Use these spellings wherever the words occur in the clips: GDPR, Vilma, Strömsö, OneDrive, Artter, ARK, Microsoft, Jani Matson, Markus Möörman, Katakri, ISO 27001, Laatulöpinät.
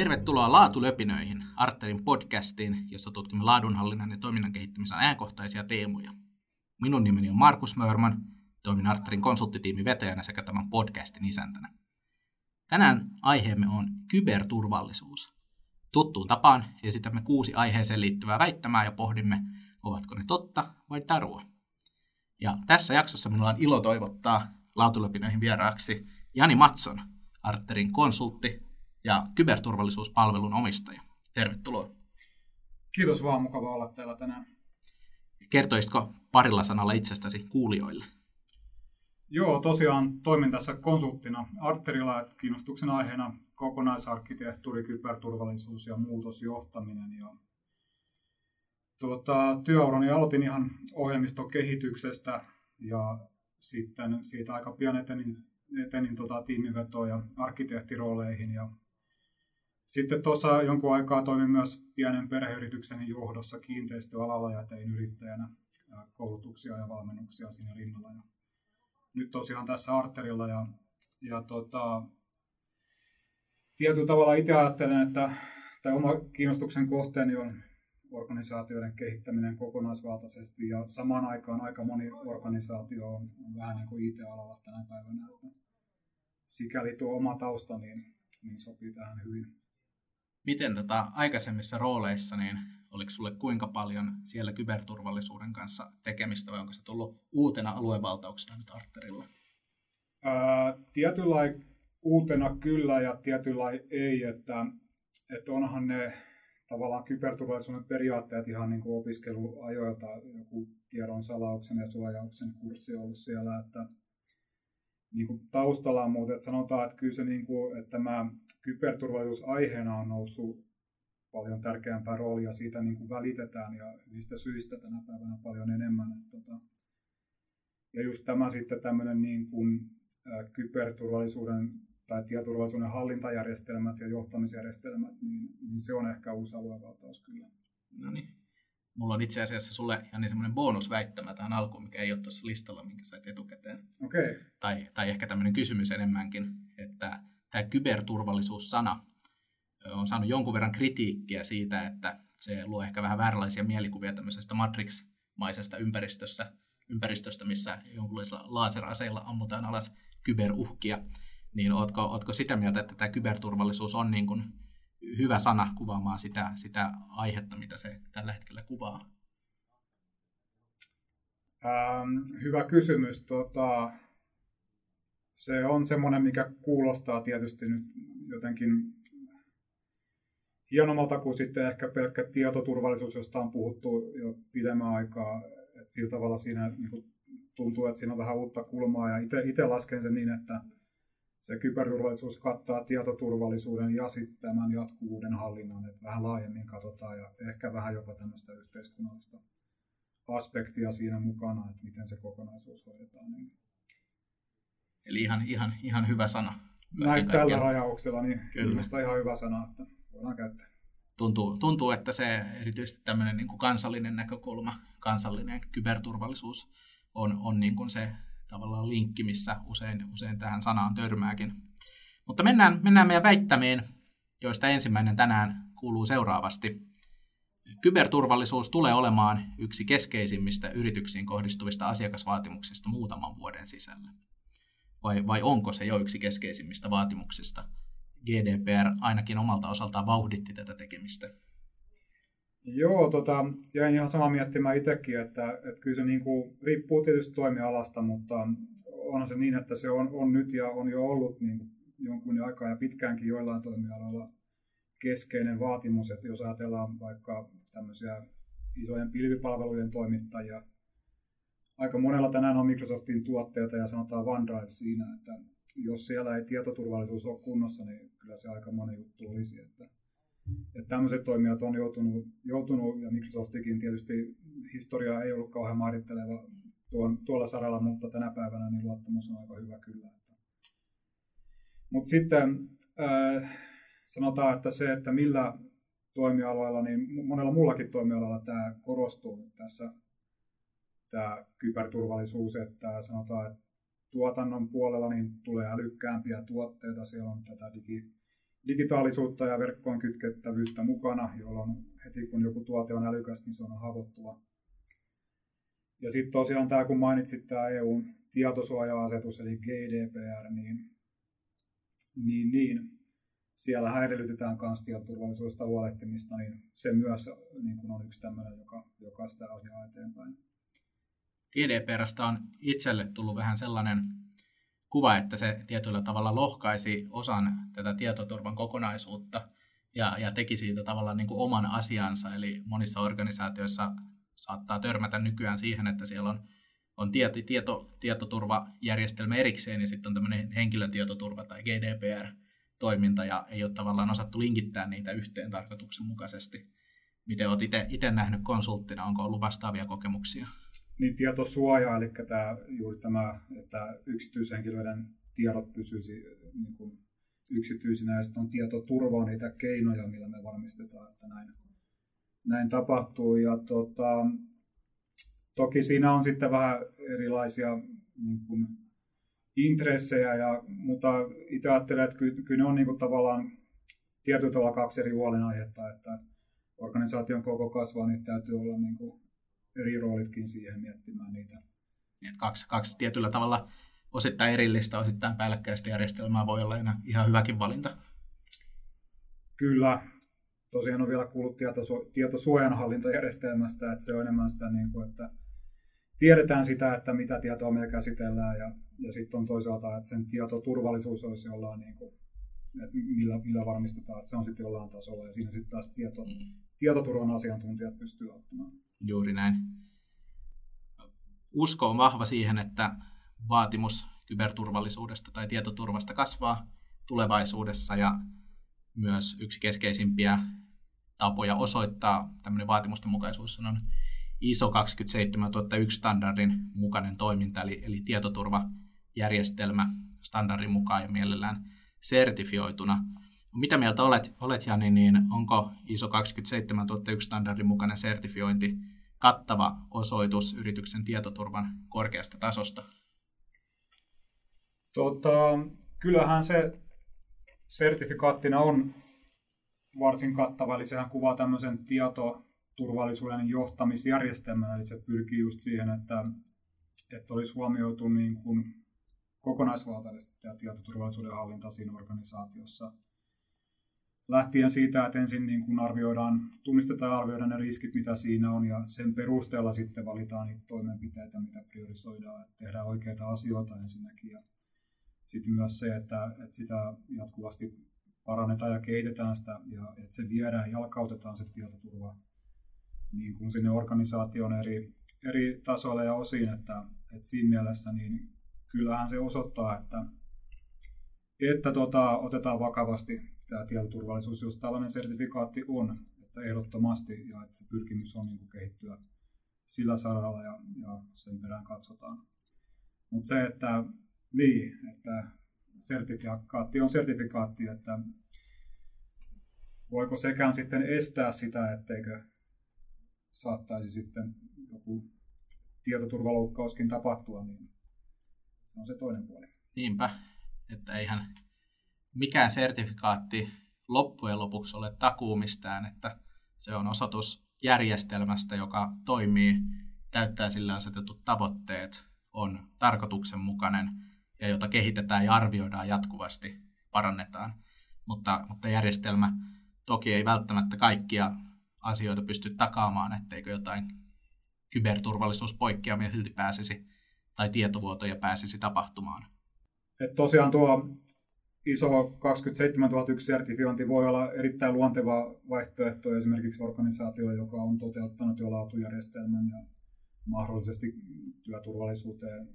Tervetuloa Laatulöpinöihin, Artterin podcastiin, jossa tutkimme laadunhallinnan ja toiminnan kehittämisen ajankohtaisia teemoja. Minun nimeni on Markus Möörman, toimin Artterin konsulttitiimin vetäjänä sekä tämän podcastin isäntänä. Tänään aiheemme on kyberturvallisuus. Tuttuun tapaan esitämme 6 aiheeseen liittyvää väittämää ja pohdimme, ovatko ne totta vai tarua. Ja tässä jaksossa minulla on ilo toivottaa Laatulöpinöihin vieraaksi Jani Matson, Artterin konsultti ja kyberturvallisuuspalvelun omistaja. Tervetuloa. Kiitos vaan, mukava olla täällä tänään. Kertoisitko parilla sanalla itsestäsi kuulijoille? Joo, tosiaan toimin tässä konsulttina Artterilla, että kiinnostuksen aiheena kokonaisarkkitehtuuri, kyberturvallisuus ja muutosjohtaminen. Ja työurani aloitin ihan ohjelmistokehityksestä ja sitten siitä aika pian etenin tiiminvetoon ja arkkitehtirooleihin. Ja sitten tuossa jonkun aikaa toimin myös pienen perheyritykseni johdossa kiinteistöalalla ja tein yrittäjänä koulutuksia ja valmennuksia siinä rinnalla. Ja nyt tosiaan tässä Artterilla ja tietyllä tavalla itse ajattelen, että tämä oma kiinnostuksen kohteeni on organisaatioiden kehittäminen kokonaisvaltaisesti ja samaan aikaan aika moni organisaatio on vähän niin kuin IT-alalla tänä päivänä. Että sikäli tuo oma tausta niin sopii tähän hyvin. Miten aikaisemmissa rooleissa, niin oliko sulle kuinka paljon siellä kyberturvallisuuden kanssa tekemistä vai onko se tullut uutena aluevaltauksena nyt Artterilla? Tietynlainen uutena kyllä ja tietynlainen ei, että onhan ne tavallaan kyberturvallisuuden periaatteet ihan niin kuin opiskeluajoilta, joku tiedon salauksen ja suojauksen kurssi on ollut siellä, että niin kuin taustalla on muuten, että sanotaan, että kyllä se niin kuin, että tämä kyberturvallisuus aiheena on noussut paljon tärkeämpää roolia, siitä niin kuin välitetään ja niistä syistä tänä päivänä paljon enemmän. Ja just tämä sitten tämmöinen niin kuin kyberturvallisuuden tai tietoturvallisuuden hallintajärjestelmät ja johtamisjärjestelmät, niin se on ehkä uusi aluevaltaus kyllä. No niin. Mulla on itse asiassa sulle ihan semmoinen bonusväittämä tähän alkuun, mikä ei ole tuossa listalla, minkä sait etukäteen. Okay. Tai ehkä tämmöinen kysymys enemmänkin, että tämä kyberturvallisuus-sana on saanut jonkun verran kritiikkiä siitä, että se luo ehkä vähän vääränlaisia mielikuvia tämmöisestä matrix-maisesta ympäristöstä, missä jonkunlaisilla laaseraseilla ammutaan alas kyberuhkia. Niin ootko sitä mieltä, että tämä kyberturvallisuus on niin kuin hyvä sana kuvaamaan sitä aihetta, mitä se tällä hetkellä kuvaa? Hyvä kysymys. Se on semmoinen, mikä kuulostaa tietysti nyt jotenkin hienommalta kuin sitten ehkä pelkkä tietoturvallisuus, josta on puhuttu jo pidemmän aikaa. Et sillä tavalla siinä niin tuntuu, että siinä on vähän uutta kulmaa. Ja itse lasken sen niin, että se kyberturvallisuus kattaa tietoturvallisuuden ja sitten tämän jatkuvuuden hallinnan, että vähän laajemmin katsotaan ja ehkä vähän jopa tämmöistä yhteiskunnallista aspektia siinä mukana, että miten se kokonaisuus hoidetaan. Eli ihan hyvä sana. Näin tällä rajauksella, niin minusta ihan hyvä sana, että voidaan käyttää. Tuntuu, että se erityisesti tämmöinen niin kuin kansallinen näkökulma, kansallinen kyberturvallisuus on niin kuin se tavallaan linkki, missä usein tähän sanaan törmääkin. Mutta mennään meidän väittämiin, joista ensimmäinen tänään kuuluu seuraavasti. Kyberturvallisuus tulee olemaan yksi keskeisimmistä yrityksiin kohdistuvista asiakasvaatimuksista muutaman vuoden sisällä. Vai onko se jo yksi keskeisimmistä vaatimuksista? GDPR ainakin omalta osaltaan vauhditti tätä tekemistä. Joo, jäin ihan sama miettimään itsekin, että kyllä se niin kuin riippuu tietysti toimialasta, mutta onhan se niin, että se on nyt ja on jo ollut niin kuin jonkun aikaa ja pitkäänkin joillain toimialoilla keskeinen vaatimus, että jos ajatellaan vaikka tämmöisiä isojen pilvipalvelujen toimittajia, aika monella tänään on Microsoftin tuotteita ja sanotaan OneDrive siinä, että jos siellä ei tietoturvallisuus ole kunnossa, niin kyllä se aika moni juttu olisi, että tämmöiset toimijat on joutunut, ja Microsoftikin tietysti historia ei ollut kauhean mairitteleva tuolla saralla, mutta tänä päivänä niin luottamus on aika hyvä kyllä. Mutta sitten sanotaan, että se, että millä toimialoilla, niin monella muullakin toimialalla tämä korostuu tässä, tämä kyberturvallisuus, että sanotaan, että tuotannon puolella niin tulee älykkäämpiä tuotteita, siellä on tätä digitaalisuutta ja verkkoon kytkettävyyttä mukana, jolloin heti kun joku tuote on älykäs, niin se on haavoittuva. Ja sitten tosiaan tämä, kun mainitsit tämä EUn tietosuoja-asetus, eli GDPR, niin siellä häirilytetään myös tietoturvallisuudesta huolehtimista, niin se myös niin on yksi tämmöinen, joka sitä asiaa eteenpäin. GDPR:stä on itselle tullut vähän sellainen kuva, että se tietyllä tavalla lohkaisi osan tätä tietoturvan kokonaisuutta ja teki siitä tavallaan niin kuin oman asiansa. Eli monissa organisaatioissa saattaa törmätä nykyään siihen, että siellä on tietoturvajärjestelmä erikseen ja sitten on tämmöinen henkilötietoturva tai GDPR-toiminta ja ei ole tavallaan osattu linkittää niitä yhteen tarkoituksenmukaisesti. Miten olet itse nähnyt konsulttina, onko ollut vastaavia kokemuksia? Niin tietosuoja, eli juuri tämä, että yksityishenkilöiden tiedot pysyisi niin kuin yksityisinä ja sitten on tietoturva, niitä keinoja, millä me varmistetaan, että näin tapahtuu. Ja toki siinä on sitten vähän erilaisia niin kuin intressejä, mutta itse ajattelen, että kyllä ne on niin kuin tavallaan tietyllä tavalla kaksi eri huolenaihetta, että organisaation koko kasvaa, niin täytyy olla niin kuin eri roolitkin siihen miettimään niitä. Kaksi tietyllä tavalla osittain erillistä, osittain päällekkäistä järjestelmää voi olla ihan hyväkin valinta. Kyllä. Tosiaan on vielä kuullut tietosuojanhallintajärjestelmästä, että se on enemmän sitä, niin kuin, että tiedetään sitä, että mitä tietoa me käsitellään ja sitten on toisaalta, että sen tietoturvallisuus olisi jollain, niin kuin, että millä varmistetaan, että se on sitten jollain tasolla ja siinä sitten taas tietoturvan asiantuntijat pystyy ottamaan. Juuri näin. Usko on vahva siihen, että vaatimus kyberturvallisuudesta tai tietoturvasta kasvaa tulevaisuudessa ja myös yksi keskeisimpiä tapoja osoittaa tämmöinen vaatimustenmukaisuus on ISO 27001 standardin mukainen toiminta, eli tietoturvajärjestelmä standardin mukaan ja mielellään sertifioituna. Mitä mieltä olet Jani, niin onko ISO 27001 standardin mukainen sertifiointi kattava osoitus yrityksen tietoturvan korkeasta tasosta? Kyllähän se sertifikaattina on varsin kattava, eli sehän kuvaa tämmöisen tietoturvallisuuden johtamisjärjestelmän, eli se pyrkii just siihen, että olisi huomioitu niin kuin kokonaisvaltaisesti tämä tietoturvallisuuden hallinta siinä organisaatiossa. Lähtien siitä, että ensin niin kuin tunnistetaan ja arvioidaan ne riskit, mitä siinä on, ja sen perusteella sitten valitaan niitä toimenpiteitä, mitä priorisoidaan, että tehdään oikeita asioita ensinnäkin. Ja sitten myös se, että sitä jatkuvasti parannetaan ja kehitetään sitä, ja että se viedään, jalkautetaan se tietoturva niin kuin sinne organisaation eri tasoille ja osiin, että siinä mielessä niin kyllähän se osoittaa, että otetaan vakavasti tämä tietoturvallisuus, jos tällainen sertifikaatti on, että ehdottomasti ja että se pyrkimys on niin kuin kehittyä sillä saralla ja sen perään katsotaan. Mutta se, että sertifikaatti on sertifikaatti, että voiko sekään sitten estää sitä, etteikö saattaisi sitten joku tietoturvaloukkauskin tapahtua, niin se on se toinen puoli. Niinpä, että eihän mikään sertifikaatti loppujen lopuksi ole takuu mistään, että se on osoitus järjestelmästä, joka toimii, täyttää sillä asetetut tavoitteet, on tarkoituksenmukainen ja jota kehitetään ja arvioidaan jatkuvasti, parannetaan. Mutta järjestelmä toki ei välttämättä kaikkia asioita pysty takaamaan, etteikö jotain kyberturvallisuuspoikkeamia silti pääsisi tai tietovuotoja pääsisi tapahtumaan. Et tosiaan tuo ISO 27001 sertifiointi voi olla erittäin luonteva vaihtoehto esimerkiksi organisaatiolle, joka on toteuttanut jo laatujärjestelmän ja mahdollisesti työturvallisuuteen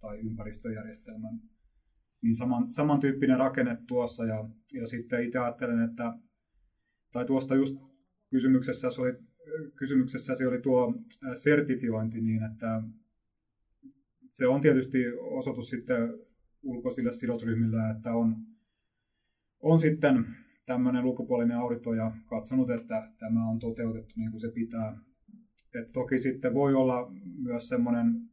tai ympäristöjärjestelmän. Niin samantyyppinen rakenne tuossa ja sitten itse ajattelen, että tai tuosta just kysymyksessäsi oli tuo sertifiointi niin, että se on tietysti osoitus sitten ulkoisille sidosryhmillä, että on sitten tämmöinen ulkopuolinen auditoija katsonut, että tämä on toteutettu niin kuin se pitää. Et toki sitten voi olla myös semmoinen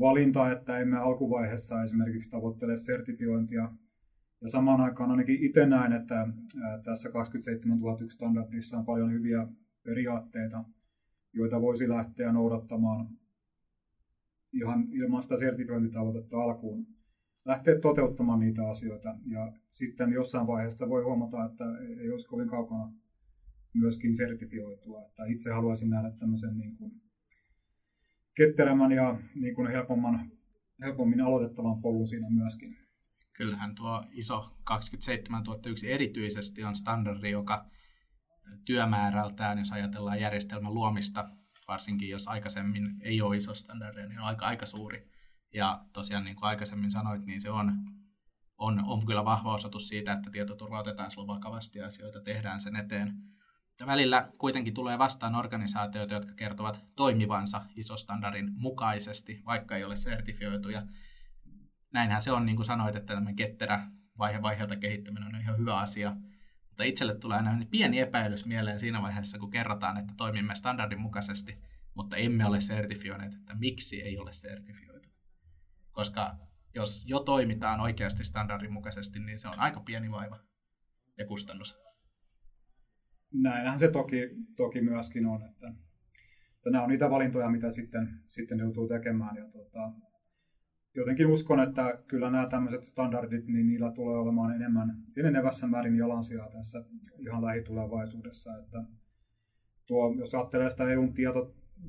valinta, että emme alkuvaiheessa esimerkiksi tavoittele sertifiointia Ja samaan aikaan ainakin itse näen, että tässä 27001 standardissa on paljon hyviä periaatteita, joita voisi lähteä noudattamaan ihan ilman sitä sertifiointitavoitetta alkuun. Lähteä toteuttamaan niitä asioita ja sitten jossain vaiheessa voi huomata, että ei olisi kovin kaukana myöskin sertifioitua. Että itse haluaisin nähdä tämmöisen niin kuin ketterämmän ja niin kuin helpommin aloitettavan polun siinä myöskin. Kyllähän tuo ISO 27001 erityisesti on standardi, joka työmäärältään, jos ajatellaan järjestelmän luomista, varsinkin jos aikaisemmin ei ole ISO-standardia, niin on aika suuri. Ja tosiaan, niin kuin aikaisemmin sanoit, niin se on kyllä vahva osoitus siitä, että tietoturva otetaan vakavasti ja asioita tehdään sen eteen. Mutta välillä kuitenkin tulee vastaan organisaatioita, jotka kertovat toimivansa ISO-standardin mukaisesti, vaikka ei ole sertifioituja. Näinhän se on, niin kuin sanoit, että tämmöinen ketterä vaiheelta kehittäminen on ihan hyvä asia. Mutta itselle tulee aina pieni epäilys mieleen siinä vaiheessa, kun kerrotaan, että toimimme standardin mukaisesti, mutta emme ole sertifioineet, että miksi ei ole sertifioitu. Koska jos jo toimitaan oikeasti standardin mukaisesti, niin se on aika pieni vaiva ja kustannus. Näinhän se toki myöskin on, että nämä on niitä valintoja, mitä sitten joutuu tekemään. Ja jotenkin uskon, että kyllä nämä tämmöiset standardit, niin niillä tulee olemaan enenevässä määrin jalansijaa tässä ihan lähitulevaisuudessa. Että jos ajattelee sitä EUn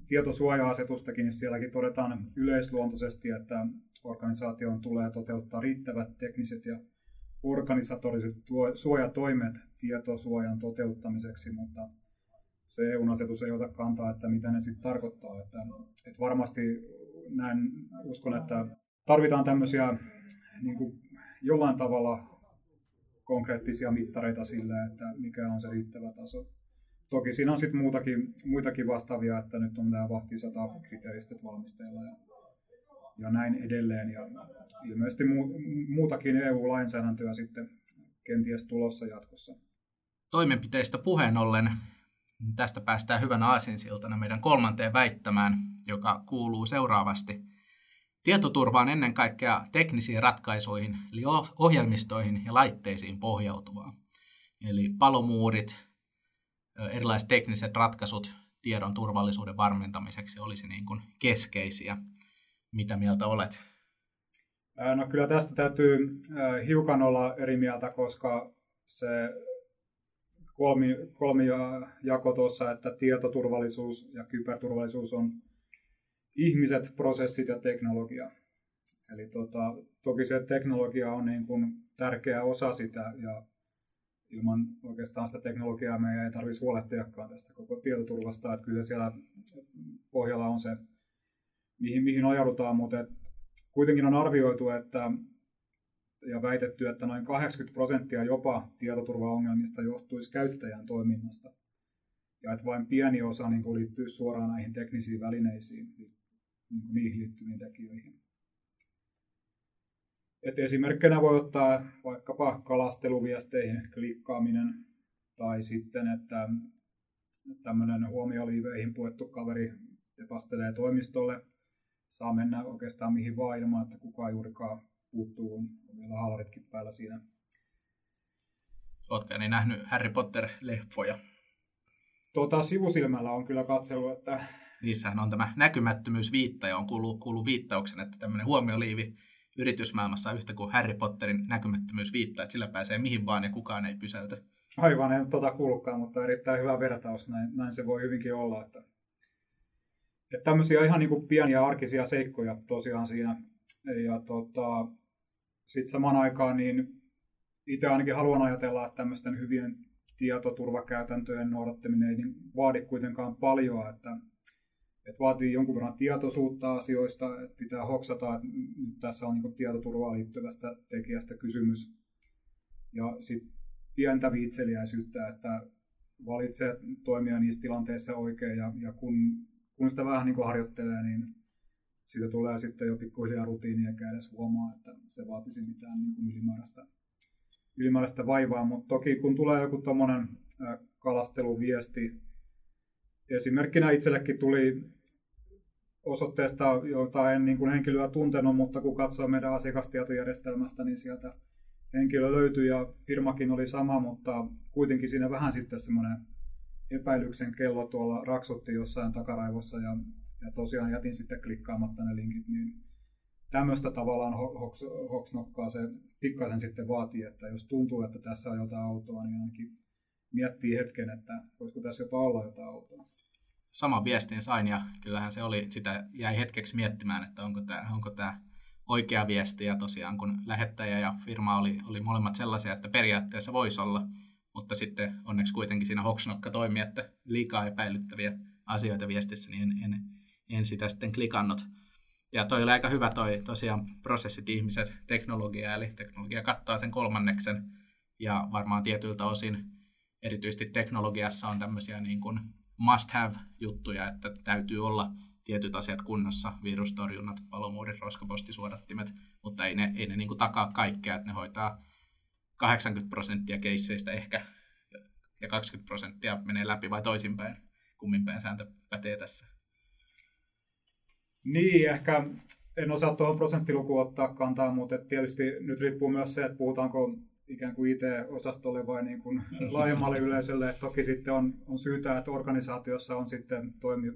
tietosuoja-asetustakin, niin sielläkin todetaan yleisluontoisesti, että organisaation tulee toteuttaa riittävät tekniset ja organisatoriset suojatoimet tietosuojan toteuttamiseksi, mutta se EU-asetus ei ota kantaa, että mitä ne sitten tarkoittaa. Että varmasti näin uskon, että tarvitaan tämmöisiä niin kuin jollain tavalla konkreettisia mittareita sille, että mikä on se riittävä taso. Toki siinä on sitten muitakin vastaavia, että nyt on nämä vahti-100-kriteeristöt valmisteilla ja näin edelleen. Ja ilmeisesti muutakin EU-lainsäädäntöä sitten kenties tulossa jatkossa. Toimenpiteistä puheen ollen tästä päästään hyvänä aasinsiltana meidän kolmanteen väittämään, joka kuuluu seuraavasti. Tietoturva on ennen kaikkea teknisiin ratkaisuihin, eli ohjelmistoihin ja laitteisiin pohjautuvaa. Eli palomuurit, erilaiset tekniset ratkaisut tiedon turvallisuuden varmentamiseksi olisi niin kuin keskeisiä. Mitä mieltä olet? No kyllä tästä täytyy hiukan olla eri mieltä, koska se kolmijako tuossa, että tietoturvallisuus ja kyberturvallisuus on ihmiset, prosessit ja teknologia. Eli toki se teknologia on niin kuin tärkeä osa sitä ja ilman oikeastaan sitä teknologiaa meidän ei tarvitsisi huolehtiakaan tästä koko tietoturvasta. Että kyllä siellä pohjalla on se, mihin ajaudutaan, mutta kuitenkin on arvioitu ja väitetty, että noin 80% jopa tietoturvaongelmista johtuisi käyttäjän toiminnasta. Ja että vain pieni osa niin kuin liittyy suoraan näihin teknisiin välineisiin, niin niihin liittyviin tekijöihin. Et esimerkkinä voi ottaa vaikkapa kalasteluviesteihin klikkaaminen tai sitten, että tämmöinen huomioliiveihin puettu kaveri tepastelee toimistolle. Saa mennä oikeastaan mihin vaan ilman, että kukaan juurikaan puuttuu, on vielä haalaritkin päällä siinä. Oletko niin nähnyt Harry Potter-leffoja? Sivusilmällä on kyllä katsellut, että... Niissähän on tämä näkymättömyysviitta ja on kuullut viittauksen, että tämmöinen huomioliivi yritysmaailmassa on yhtä kuin Harry Potterin näkymättömyysviitta, että sillä pääsee mihin vaan ja kukaan ei pysäytä. Aivan, en kuullutkaan, mutta erittäin hyvä vertaus, näin se voi hyvinkin olla, että tämmöisiä ihan niin kuin pieniä arkisia seikkoja tosiaan siinä. Ja sitten samaan aikaan niin itse ainakin haluan ajatella, että tämmöisten hyvien tietoturvakäytäntöjen noudattaminen ei niin vaadi kuitenkaan paljon. Että vaatii jonkun verran tietoisuutta asioista, että pitää hoksata, että nyt tässä on niin kuin tietoturvaan liittyvästä tekijästä kysymys. Ja sitten pientä viitseliäisyyttä, että valitsee toimia niissä tilanteissa oikein ja kun sitä vähän niin kuin harjoittelee, niin siitä tulee sitten jo pikkuhiljaa rutiinia eikä edes huomaa, että se vaatisi mitään niin kuin ylimääräistä vaivaa. Mutta toki kun tulee joku tommoinen kalasteluviesti, esimerkkinä itsellekin tuli osoitteesta, jota en niin kuin henkilöä tuntenut, mutta kun katsoo meidän asiakastietojärjestelmästä, niin sieltä henkilö löytyi ja firmakin oli sama, mutta kuitenkin siinä vähän sitten semmoinen epäilyksen kello tuolla raksutti jossain takaraivossa ja tosiaan jätin sitten klikkaamatta ne linkit, niin tämmöistä tavallaan hoksnokkaa se pikkasen sitten vaatii, että jos tuntuu, että tässä on jotain autoa, niin ainakin miettii hetken, että voisiko tässä jopa olla jotain autoa. Sama viestin sain ja kyllähän se oli, sitä jäi hetkeksi miettimään, että onko tämä oikea viesti ja tosiaan kun lähettäjä ja firma oli molemmat sellaisia, että periaatteessa voisi olla, mutta sitten onneksi kuitenkin siinä hoksnokka toimi, että liikaa epäilyttäviä asioita viestissä, niin en sitä sitten klikannut. Ja toi oli aika hyvä toi tosiaan prosessit, ihmiset, teknologia, eli teknologia kattaa sen kolmanneksen ja varmaan tietyiltä osin erityisesti teknologiassa on tämmöisiä niin kuin must have juttuja, että täytyy olla tietyt asiat kunnossa, virustorjunnat, palomuurit, roskapostisuodattimet, mutta ei ne niin kuin takaa kaikkea, että ne hoitaa 80% keisseistä ehkä ja 20% menee läpi vai toisinpäin, kumminpäin sääntö pätee tässä. Niin, ehkä en osaa tuohon prosenttilukuun ottaa kantaa, mutta tietysti nyt riippuu myös se, että puhutaanko ikään kuin IT-osastolle vai niin kuin laajemmalle yleisölle. Että toki sitten on syytä, että organisaatiossa on sitten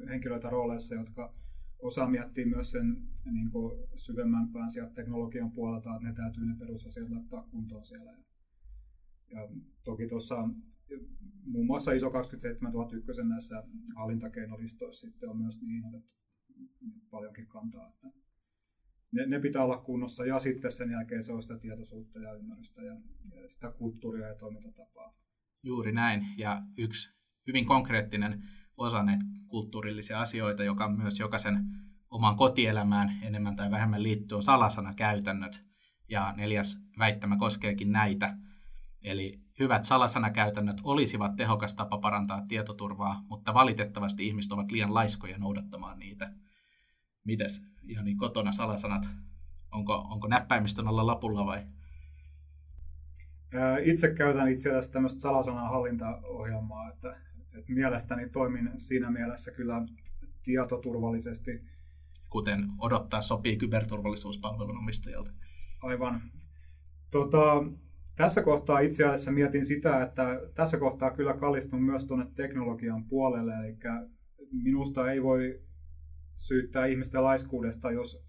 henkilöitä rooleissa, jotka osaa miettiä myös sen niin kuin syvemmän pään sieltä teknologian puolelta, että ne täytyy ne perusasiat laittaa kuntoon siellä. Ja toki tuossa muun muassa ISO 27001 näissä hallintakeinolistoissa sitten on myös niin otettu paljonkin kantaa, että ne pitää olla kunnossa ja sitten sen jälkeen se on sitä tietoisuutta ja ymmärrystä ja sitä kulttuuria ja toimintatapaa. Juuri näin ja yksi hyvin konkreettinen osa näitä kulttuurillisia asioita, joka myös jokaisen oman kotielämään enemmän tai vähemmän liittyy on salasanakäytännöt ja 4. väittämä koskeekin näitä. Eli hyvät salasanakäytännöt olisivat tehokas tapa parantaa tietoturvaa, mutta valitettavasti ihmiset ovat liian laiskoja noudattamaan niitä. Mites Jani, kotona salasanat? Onko näppäimistön alla lapulla vai? Itse käytän itse asiassa tämmöistä salasanan hallintaohjelmaa, että mielestäni toimin siinä mielessä kyllä tietoturvallisesti. Kuten odottaa sopii kyberturvallisuuspalvelun omistajalta. Aivan. Tässä kohtaa itse asiassa mietin sitä, että tässä kohtaa kyllä kallistun myös tuonne teknologian puolelle, eli minusta ei voi syyttää ihmistä laiskuudesta, jos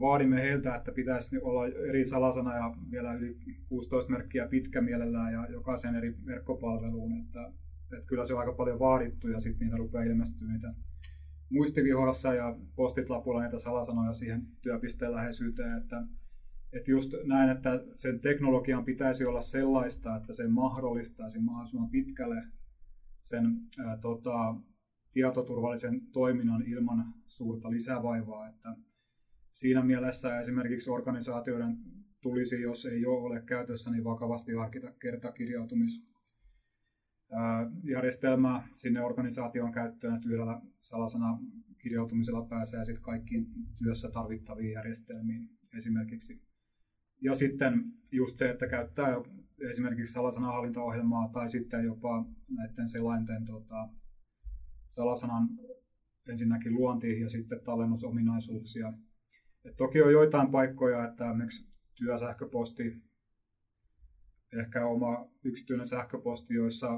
vaadimme heiltä, että pitäisi olla eri salasana ja vielä yli 16 merkkiä pitkä mielellään ja jokaisen eri verkkopalveluun, että kyllä se on aika paljon vaadittu ja sitten niitä rupeaa ilmestyä niitä muistivihoissa ja postitlapulla niitä salasanoja siihen työpisteen läheisyyteen, että just näin, että sen teknologian pitäisi olla sellaista, että se mahdollistaisi mahdollisimman pitkälle sen tietoturvallisen toiminnan ilman suurta lisävaivaa. Että siinä mielessä esimerkiksi organisaatioiden tulisi, jos ei ole käytössä, niin vakavasti harkita kertakirjautumisjärjestelmää sinne organisaation käyttöön, että yhdellä salasanakirjautumisella pääsee sitten kaikkiin työssä tarvittaviin järjestelmiin esimerkiksi. Ja sitten just se, että käyttää esimerkiksi salasanahallintaohjelmaa tai sitten jopa näiden selainten salasanan ensinnäkin luontiin ja sitten tallennusominaisuuksia. Et toki on joitain paikkoja, että esimerkiksi työsähköposti, ehkä oma yksityinen sähköposti, joissa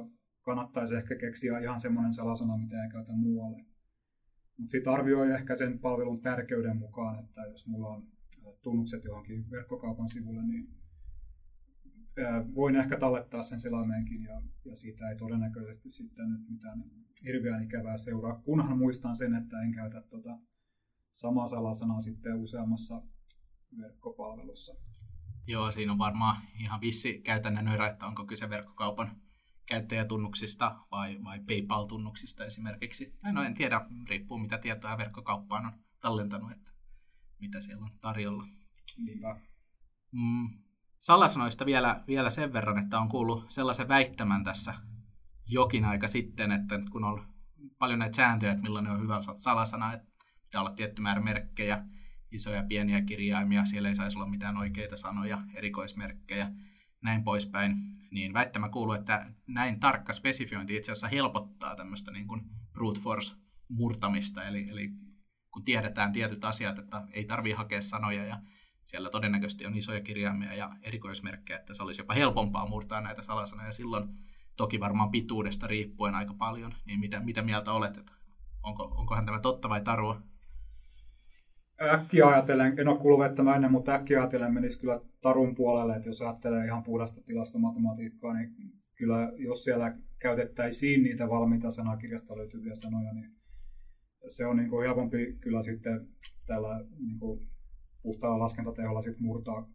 kannattaisi ehkä keksiä ihan semmoinen salasana, mitä ei käytä muualle. Mutta sitten arvioi ehkä sen palvelun tärkeyden mukaan, että jos mulla on tunnukset johonkin verkkokaupan sivulle, niin voin ehkä tallettaa sen selaimeenkin ja siitä ei todennäköisesti sitten nyt mitään hirveän ikävää seuraa, kunhan muistan sen, että en käytä samaa salasanaa sitten useammassa verkkopalvelussa. Joo, siinä on varmaan ihan vissi käytännön nöyrä, että onko kyse verkkokaupan käyttäjätunnuksista vai PayPal-tunnuksista esimerkiksi. No en tiedä, riippuu mitä tietoa verkkokauppaan on tallentanut, että mitä siellä on tarjolla. Niinpä. Salasanoista vielä sen verran, että on kuullut sellaisen väittämän tässä jokin aika sitten, että kun on paljon näitä sääntöjä, että millainen on hyvä salasana, että pitää olla tietty määrä merkkejä, isoja pieniä kirjaimia, siellä ei saisi olla mitään oikeita sanoja, erikoismerkkejä, näin poispäin, niin väittämä kuuluu, että näin tarkka spesifiointi itse asiassa helpottaa tämmöistä niin kuin brute force murtamista, eli kun tiedetään tietyt asiat, että ei tarvitse hakea sanoja ja Siellä todennäköisesti on isoja kirjaimia ja erikoismerkkejä, että se olisi jopa helpompaa murtaa näitä salasanoja. Ja silloin toki varmaan pituudesta riippuen aika paljon. Niin mitä mieltä olet? Että onkohan tämä totta vai tarua? Äkkiä ajatellen, en ole kuullut vettämään ennen, mutta äkkiä ajatellen menisi kyllä tarun puolelle. Että jos ajattelee ihan puhdasta tilastomatematiikkaa, niin kyllä jos siellä käytettäisiin niitä valmiita sanakirjasta löytyviä sanoja, niin se on niin kuin helpompi kyllä sitten tällä niin kuin puhtaalla laskentateholla sit murtaa.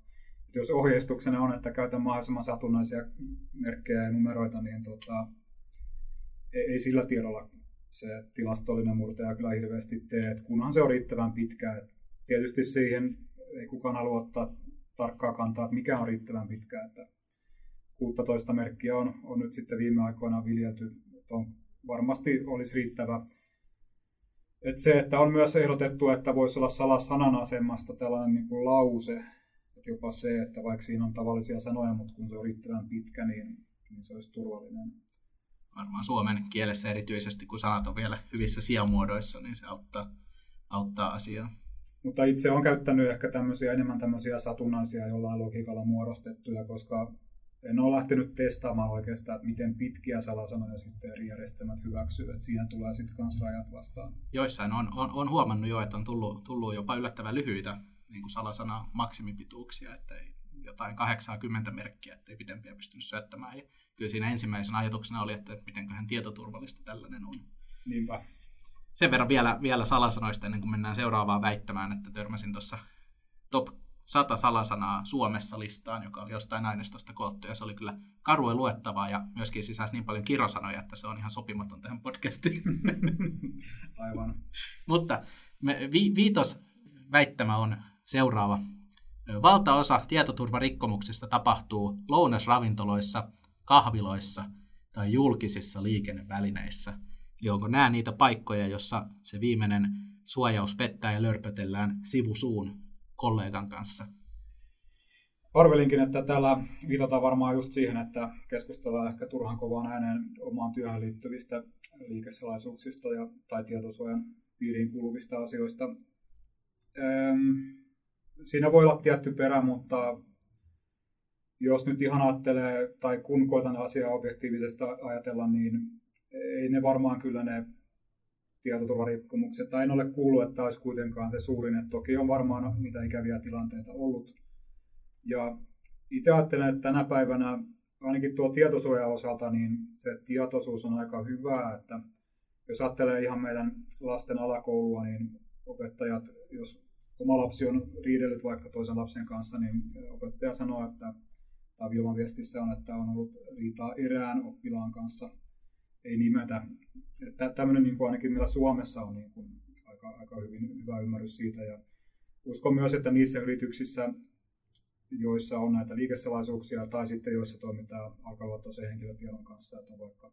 Et jos ohjeistuksena on, että käytän mahdollisimman satunnaisia merkkejä ja numeroita, niin ei sillä tiedolla se tilastollinen murtaja kyllä hirveästi tee, et kunhan se on riittävän pitkä. Et tietysti siihen ei kukaan halua ottaa tarkkaa kantaa, että mikä on riittävän pitkä. Että 16 merkkiä on nyt sitten viime aikoina viljelty, varmasti olisi riittävä. Et se, että on myös ehdotettu, että voisi olla salasanan asemasta tällainen niin kuin lause, että jopa se, että vaikka siinä on tavallisia sanoja, mutta kun se on riittävän pitkä, niin se olisi turvallinen. Varmaan suomen kielessä erityisesti, kun sanat on vielä hyvissä sijamuodoissa, niin se auttaa asiaa. Mutta itse olen käyttänyt ehkä enemmän tämmöisiä satunnaisia jollain logiikalla muodostettuja, koska en ole lähtenyt testaamaan oikeastaan, että miten pitkiä salasanoja sitten eri järjestelmät hyväksyvät, että siinä tulee sitten kans rajat vastaan. Joissain on huomannut jo, että on tullut jopa yllättävän lyhyitä niin kuin salasana maksimipituuksia, että ei jotain 80 merkkiä, ettei pidempiä pystynyt syöttämään. Ja kyllä siinä ensimmäisenä ajatuksena oli, että mitenköhän tietoturvallista tällainen on. Niinpä. Sen verran vielä salasanoista ennen kuin mennään seuraavaan väittämään, että törmäsin tuossa top 100 salasanaa Suomessa listaan, joka oli jostain aineistosta koottu, ja se oli kyllä karua luettavaa, ja myöskin sisäisi niin paljon kirosanoja, että se on ihan sopimaton tähän podcastiin. Aivan. Mutta viitos väittämä on seuraava. Valtaosa tietoturvarikkomuksista tapahtuu lounasravintoloissa, kahviloissa tai julkisissa liikennevälineissä. Eli onko nämä niitä paikkoja, jossa se viimeinen suojaus pettää ja lörpötellään sivusuun kollegan kanssa? Arvelinkin, että täällä viitataan varmaan just siihen, että keskustellaan ehkä turhan kovaan ääneen omaan työhön liittyvistä liikesalaisuuksista tai tietosuojan piiriin kuuluvista asioista. Siinä voi olla tietty perä, mutta jos nyt ihan ajattelee tai kun koitan asiaa objektiivisesti ajatella, niin ei ne varmaan kyllä ne tietoturvarikkomukset. En ole kuullut, että olisi kuitenkaan se suurin, että toki on varmaan niitä ikäviä tilanteita ollut. Ja itse ajattelen, että tänä päivänä ainakin tuo tietosuojan osalta, niin se tietoisuus on aika hyvää, että jos ajattelee ihan meidän lasten alakoulua, niin opettajat, jos oma lapsi on riidellyt vaikka toisen lapsen kanssa, niin opettaja sanoo, että tai Vilman viestissä on, että on ollut riitaa erään oppilaan kanssa, ei nimetä. Tämmöinen niin kuin ainakin meillä Suomessa on niin kuin aika hyvä ymmärrys siitä. Ja uskon myös, että niissä yrityksissä, joissa on näitä liikesalaisuuksia tai sitten joissa toimitaan alkaluottoisen henkilötiedon kanssa, että vaikka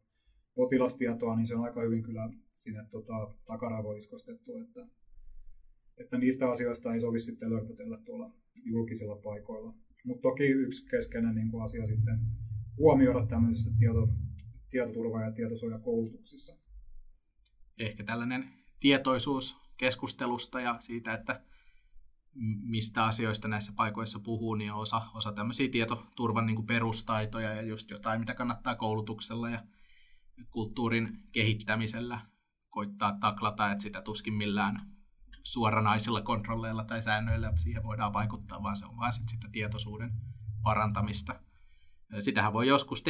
potilastietoa, niin se on aika hyvin kyllä sinne takaraivoon iskostettu, että niistä asioista ei sovi sitten lörpötellä tuolla julkisilla paikoilla. Mutta toki yksi keskeinen niin kuin asia sitten huomioida tämmöisessä tietoturva- ja tietosuojakoulutuksissa. Ehkä tällainen tietoisuus keskustelusta ja siitä, että mistä asioista näissä paikoissa puhuu, niin on osa tämmöisiä tietoturvan niin kuin perustaitoja ja just jotain, mitä kannattaa koulutuksella ja kulttuurin kehittämisellä koittaa taklata, että sitä tuskin millään suoranaisilla kontrolleilla tai säännöillä siihen voidaan vaikuttaa, vaan se on vaan sitä tietoisuuden parantamista. Sitähän voi joskus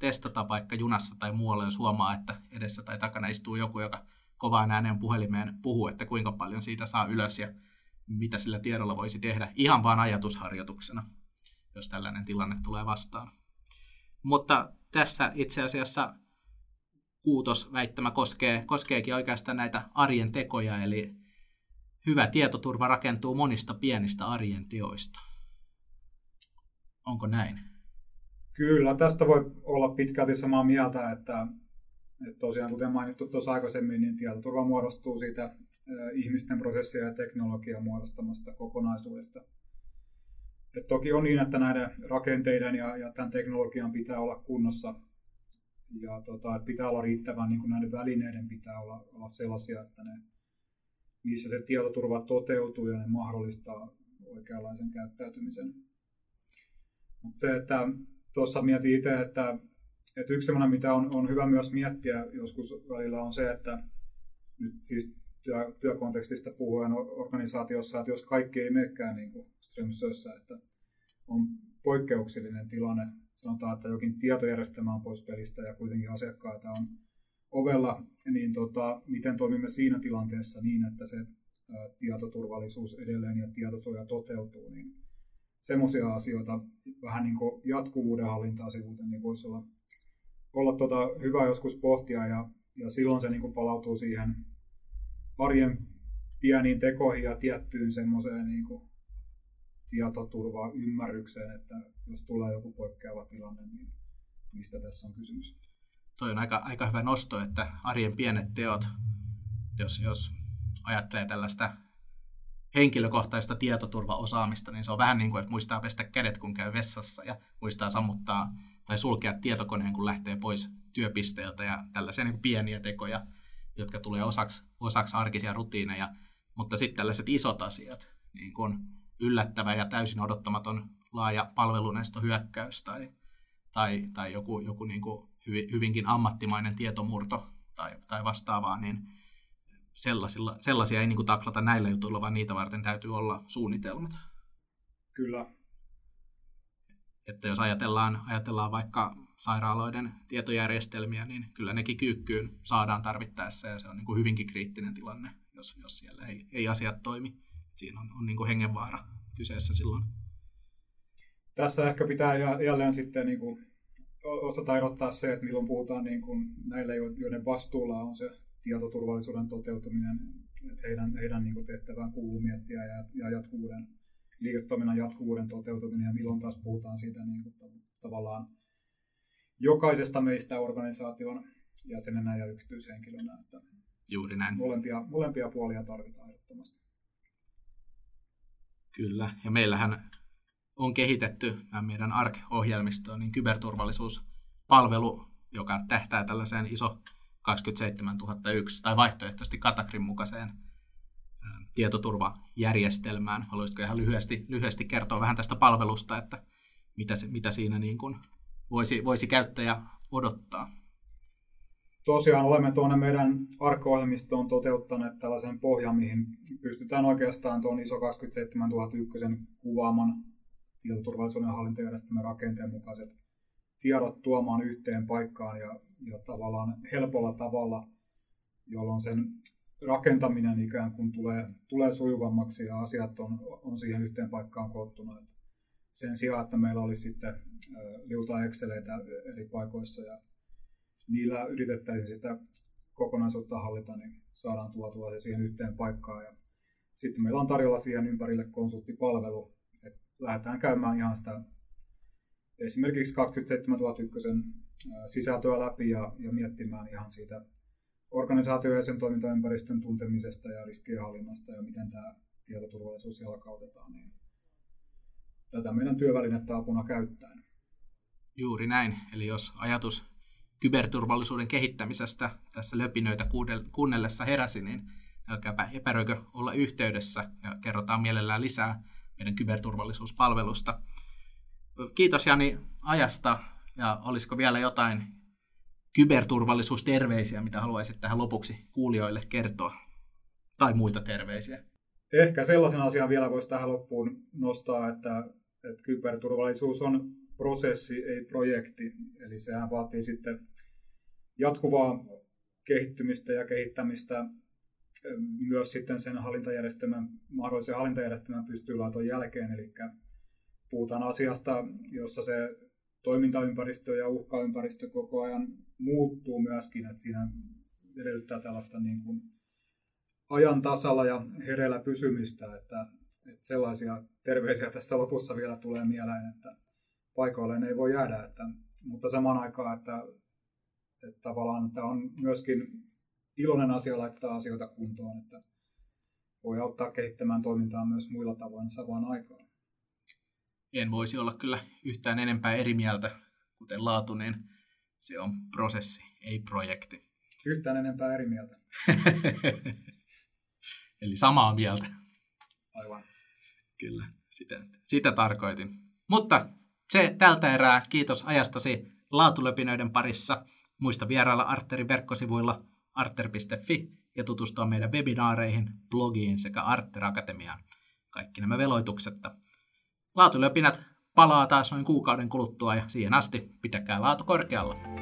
testata vaikka junassa tai muualla, jos huomaa, että edessä tai takana istuu joku, joka kovaan ääneen puhelimeen puhuu, että kuinka paljon siitä saa ylös ja mitä sillä tiedolla voisi tehdä ihan vaan ajatusharjoituksena, jos tällainen tilanne tulee vastaan. Mutta tässä itse asiassa 6. väittämä koskeekin oikeastaan näitä arjen tekoja, eli hyvä tietoturva rakentuu monista pienistä arjen teoista. Onko näin? Kyllä, tästä voi olla pitkälti samaa mieltä, että tosiaan kuten mainittu tuossa aikaisemmin, niin tietoturva muodostuu siitä ihmisten prosessia ja teknologian muodostamasta kokonaisuudesta. Et toki on niin, että näiden rakenteiden ja tämän teknologian pitää olla kunnossa ja pitää olla riittävän, niin kuin näiden välineiden pitää olla sellaisia, että niissä se tietoturva toteutuu ja ne mahdollistaa oikeanlaisen käyttäytymisen. Mutta se, että tuossa mietin itse, että yksi sellainen, mitä on hyvä myös miettiä joskus välillä, on se, että nyt siis työkontekstista puhuen organisaatiossa, että jos kaikki ei menekään niin kuin Strömsössä, että on poikkeuksellinen tilanne, sanotaan, että jokin tietojärjestelmä on pois pelistä ja kuitenkin asiakkaita on ovella, niin miten toimimme siinä tilanteessa niin, että se tietoturvallisuus edelleen ja tietosuoja toteutuu, niin semmoisia asioita, vähän niin kuin jatkuvuuden hallintaa sivuuten, niin voisi olla hyvä joskus pohtia, ja silloin se niin kuin palautuu siihen arjen pieniin tekoihin ja tiettyyn semmoiseen niin kuin tietoturvaan ymmärrykseen, että jos tulee joku poikkeava tilanne, niin mistä tässä on kysymys. Toi on aika hyvä nosto, että arjen pienet teot, jos ajattelee tällaista henkilökohtaista tietoturvaosaamista, niin se on vähän niin kuin, että muistaa pestä kädet, kun käy vessassa, ja muistaa sammuttaa tai sulkea tietokoneen, kun lähtee pois työpisteeltä, ja tällaisia niin kuin pieniä tekoja, jotka tulee osaksi arkisia rutiineja, mutta sitten tällaiset isot asiat, niin kuin yllättävä ja täysin odottamaton laaja palvelunestohyökkäys tai joku niin kuin hyvinkin ammattimainen tietomurto tai vastaavaa, niin sellaisia ei niin kuin taklata näillä jutuilla, vaan niitä varten täytyy olla suunnitelmat. Kyllä. Että jos ajatellaan vaikka sairaaloiden tietojärjestelmiä, niin kyllä nekin kyykkyyn saadaan tarvittaessa, ja se on niin kuin hyvinkin kriittinen tilanne, jos siellä ei asiat toimi. Siinä on niin kuin hengenvaara kyseessä silloin. Tässä ehkä pitää jälleen sitten niin kuin osata erottaa se, että milloin puhutaan niin kuin näille, joiden vastuulla on se tietoturvallisuuden toteutuminen, että heidän niin kuin tehtävään kuuluu miettiä ja jatkuvuuden, liiketoiminnan jatkuvuuden toteutuminen, ja milloin taas puhutaan siitä niin kuin tavallaan jokaisesta meistä organisaation jäsenenä ja yksityishenkilönä, että juuri näin. Molempia puolia tarvitaan ehdottomasti. Kyllä, ja meillähän on kehitetty meidän ARK-ohjelmistoon niin kyberturvallisuuspalvelu, joka tähtää tällaiseen ISO 27001 tai vaihtoehtoisesti Katakrin mukaiseen tietoturvajärjestelmään. Haluaisitko ihan lyhyesti kertoa vähän tästä palvelusta, että mitä siinä niin kuin voisi käyttäjä odottaa? Tosiaan olemme tuonne meidän ARK-ohjelmistoon toteuttaneet tällaisen pohjan, mihin pystytään oikeastaan tuon ISO 27001 kuvaaman tietoturvallisuuden hallintajärjestelmän rakenteen mukaiset tiedot tuomaan yhteen paikkaan ja tavallaan helpolla tavalla, jolloin sen rakentaminen ikään kuin tulee sujuvammaksi ja asiat on siihen yhteen paikkaan koottuna. Sen sijaan, että meillä olisi sitten liuta Exceleitä eri paikoissa ja niillä yritettäisiin sitä kokonaisuutta hallita, niin saadaan tuotua se siihen yhteen paikkaan. Ja sitten meillä on tarjolla siihen ympärille konsulttipalvelu, että lähdetään käymään ihan sitä esimerkiksi 27001 sisältöä läpi ja miettimään ihan siitä organisaatio- ja sen toimintaympäristön tuntemisesta ja riskienhallinnasta ja miten tämä tietoturvallisuus jalkautetaan. Niin tätä meidän työvälinettä apuna käyttäen. Juuri näin. Eli jos ajatus kyberturvallisuuden kehittämisestä tässä löpinöitä kuunnellessa heräsi, niin älkääpä epäröikö olla yhteydessä ja kerrotaan mielellään lisää meidän kyberturvallisuuspalvelusta. Kiitos Jani ajasta, ja olisiko vielä jotain kyberturvallisuusterveisiä, mitä haluaisit tähän lopuksi kuulijoille kertoa, tai muita terveisiä? Ehkä sellaisen asian vielä voisi tähän loppuun nostaa, että kyberturvallisuus on prosessi, ei projekti. Eli sehän vaatii sitten jatkuvaa kehittymistä ja kehittämistä. Myös sitten sen mahdollisen hallintajärjestelmän pystyylaiton jälkeen. Eli puhutaan asiasta, jossa se toimintaympäristö ja uhkaympäristö koko ajan muuttuu myöskin. Että siinä edellyttää tällaista niin kuin ajan tasalla ja hereillä pysymistä, että sellaisia terveisiä tästä lopussa vielä tulee mieleen, että paikoilleen ei voi jäädä, mutta samaan aikaan, että tavallaan tämä on myöskin iloinen asia laittaa asioita kuntoon, että voi auttaa kehittämään toimintaa myös muilla tavoin samaan aikaan. En voisi olla kyllä yhtään enempää eri mieltä, kuten laatu, niin se on prosessi, ei projekti. Yhtään enempää eri mieltä. Eli samaa mieltä. Aivan. Kyllä, sitä tarkoitin. Mutta se tältä erää. Kiitos ajastasi laatuläpinöiden parissa. Muista vierailla Artterin verkkosivuilla artter.fi ja tutustua meidän webinaareihin, blogiin sekä Artter Akatemiaan. Kaikki nämä veloituksetta. Laatulöpinät palaa taas noin kuukauden kuluttua ja siihen asti pitäkää laatu korkealla.